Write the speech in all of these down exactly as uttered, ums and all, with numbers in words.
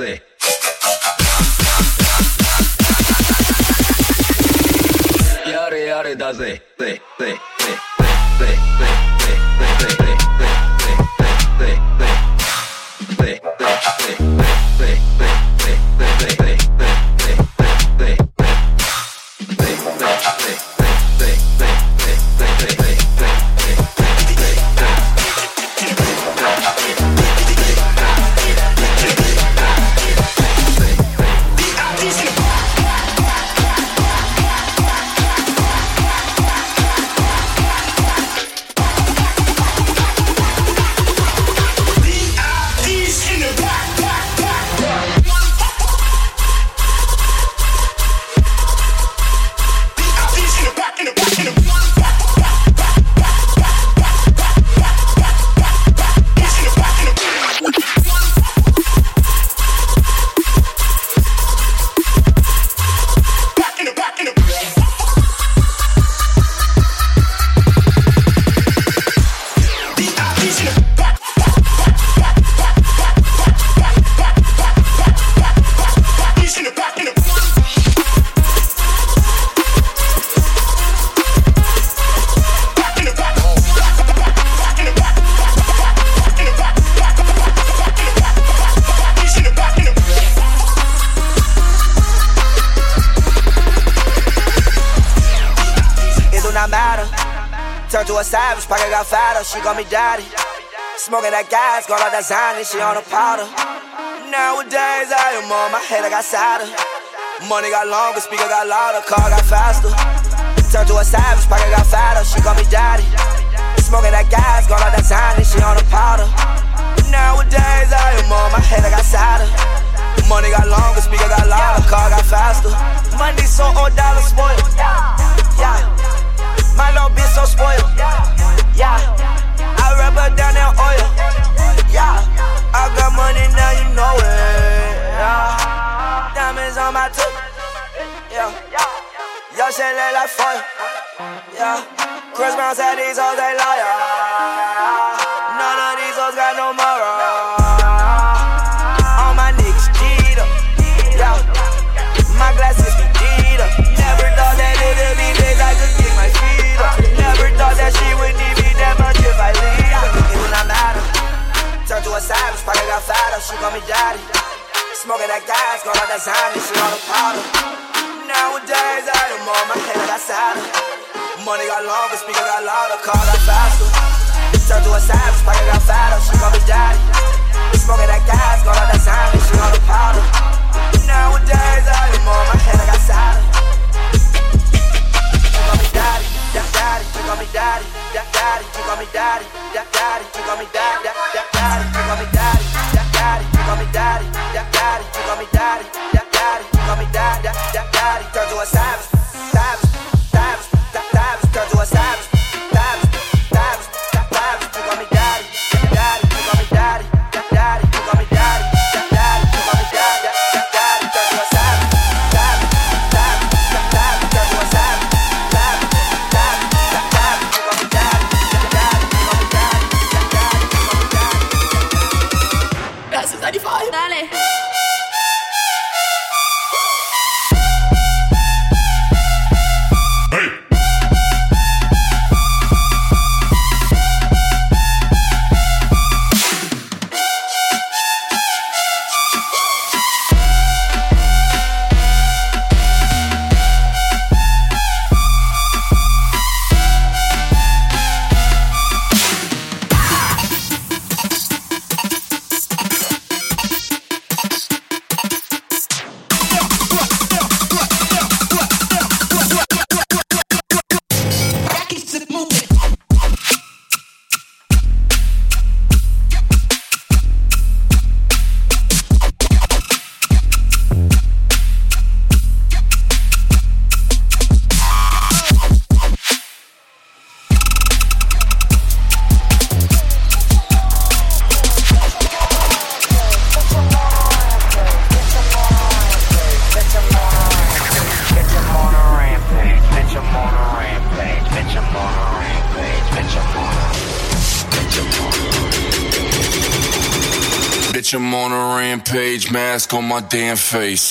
Jose. Yare yare da ze, ze, ze, ze, ze, ze, ze, ze, ze. Pocket got fatter, she got me daddy. Smoking that gas, got all that Zany, she on a powder. Nowadays, I am on my head, I got sadder. Money got longer, speaker got louder, car got faster. Turned to a savage, pocket got fatter, she got me daddy. Smoking that gas, got all that Zany, she on a powder. Nowadays, I am on my head, I got sadder. Money got longer, speaker got louder, car got faster. Money so old, dollar spoiled. Yeah, my little bitch so spoiled. Yeah, I rub her down in oil. Yeah, I got money now, you know it. Yeah. Diamonds on my tooth. Yeah, yo shit look like foil. Yeah, Chris Brown said these hoes they liar. None of these hoes got no moral. Savage, pocket got fatter, she got me daddy. Smoking that gas, got all that Zany, she on a powder. Nowadays, I am on my head, I got sadder. Money got longer, speaker got louder, car got faster. Turned to a savage, pocket got fatter, she got me daddy. Smoking that gas, got all that Zany, she on a powder. Nowadays, I am on my head, I got sadder. She got me daddy, that daddy, she got me daddy, that daddy, she got me daddy, that daddy, she got me daddy, that daddy. You got me daddy, that daddy, you got me daddy, that daddy, you got me daddy, that daddy, you got me daddy, that daddy, turn to a savage, savage, savage, savage, turn to a savage, savage, savage, savage, you got me daddy, that daddy, you got me daddy, that daddy, you got me daddy, that daddy, you got me daddy, that daddy, turn to a savage, savage, savage, savage, turn to a savage, savage, savage, savage, you got me daddy, that daddy, you got me daddy, that daddy, you got me daddy. Ninety-five. Dale. bitch, I'm on a rampage, mask on my damn face.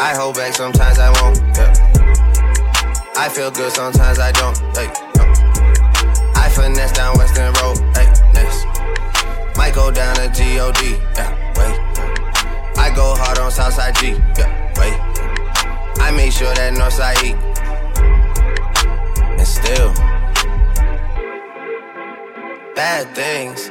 I hold back, sometimes I won't, yeah. I feel good, sometimes I don't, hey, no. I finesse down Western Road, hey, next. Might go down to G O D, yeah, wait. I go hard on Southside G, yeah, wait. I make sure that Northside eat. And still bad things,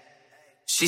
She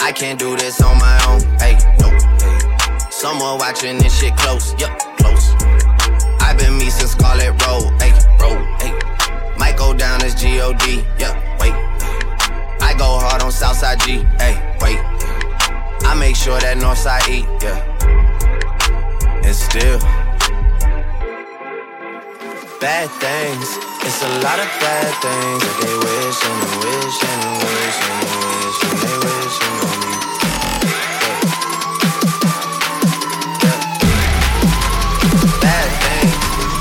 I can't do this on my own, ayy, no, ayy. Someone watching this shit close, yup, close. I've been me since Scarlet Road, ayy, road, ayy. Might go down as G O D, yeah, wait. I go hard on Southside G, ayy, wait. I make sure that Northside E, yeah. And still bad things, it's a lot of bad things that they wish and they wish and they wish and they wish and they wish on me. Bad things,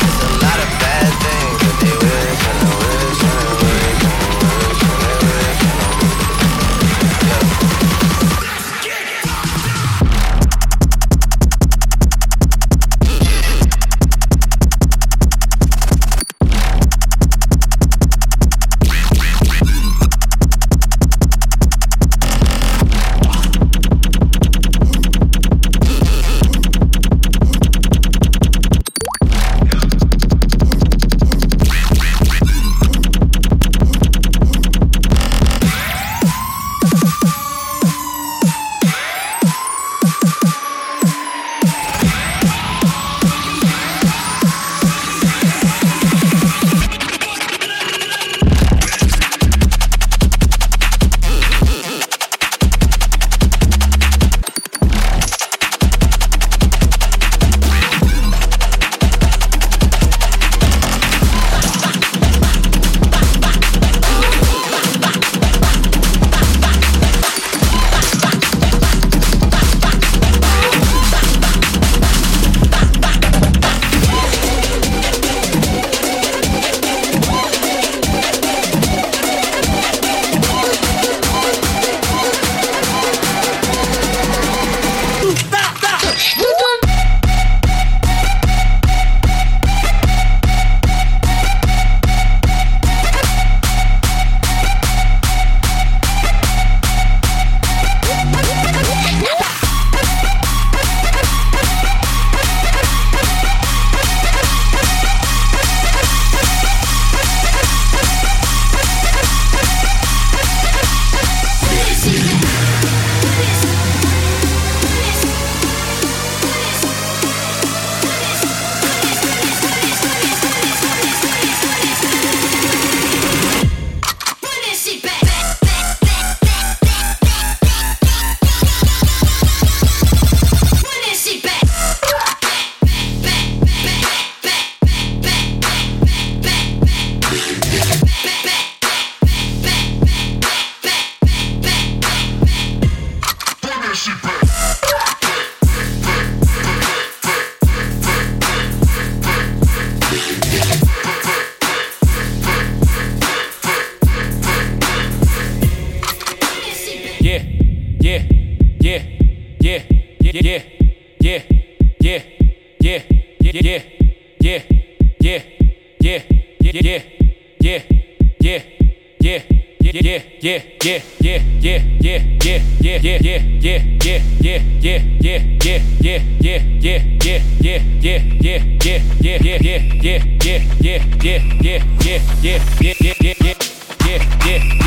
it's a lot of bad things that they wish and they wish and they wish and they wish and they wish on me.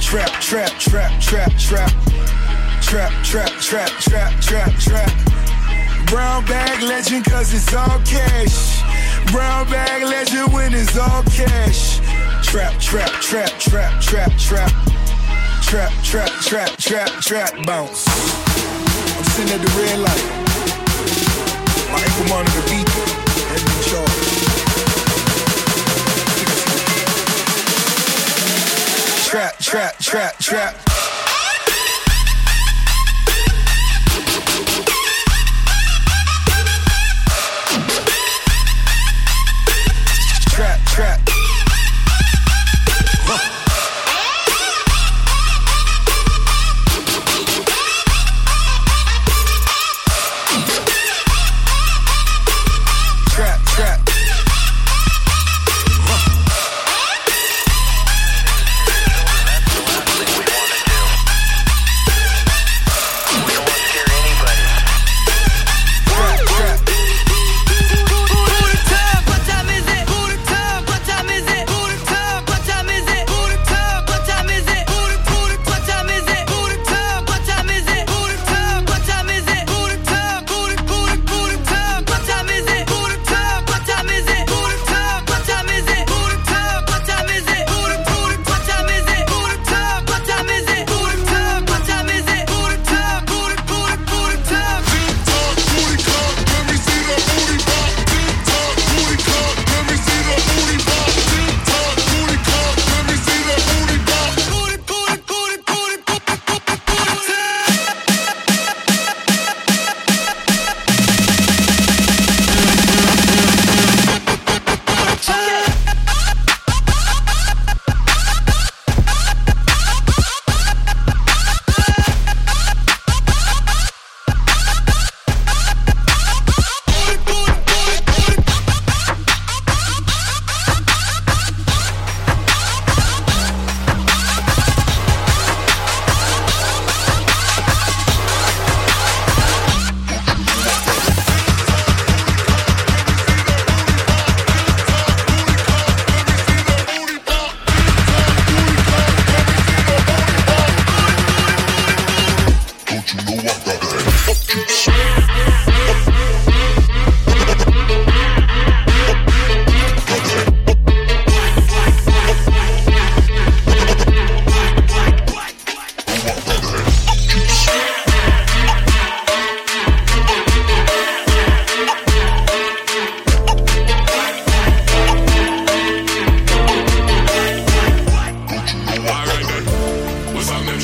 Trap, trap, trap, trap, trap, trap. Trap, trap, trap, trap, trap, bounce. I'm sitting at the red light. My ankle monitor beeping. Head in charge. Trap, trap, trap, trap. Trap, trap.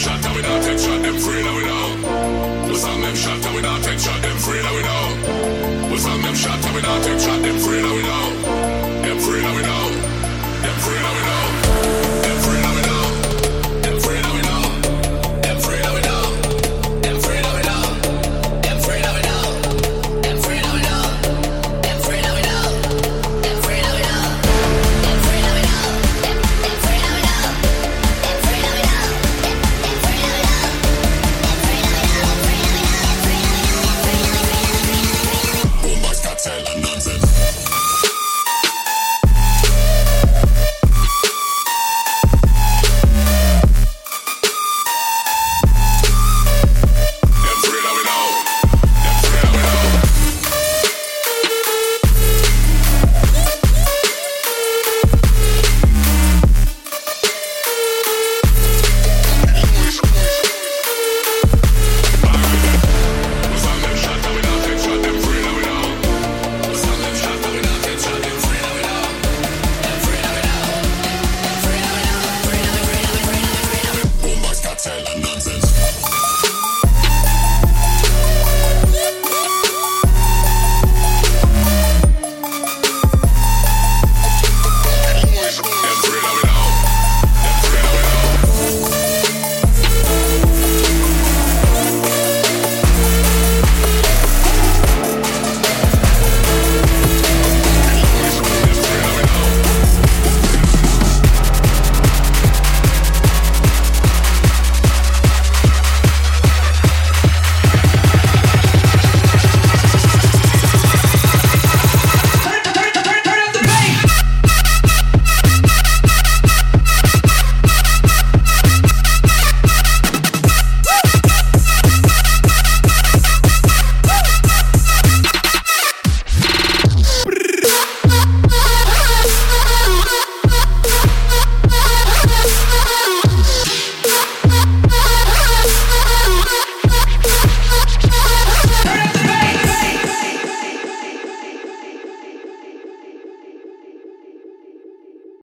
Shot them, we don't take shot them free now we know. Them free now we know. Them free now we know.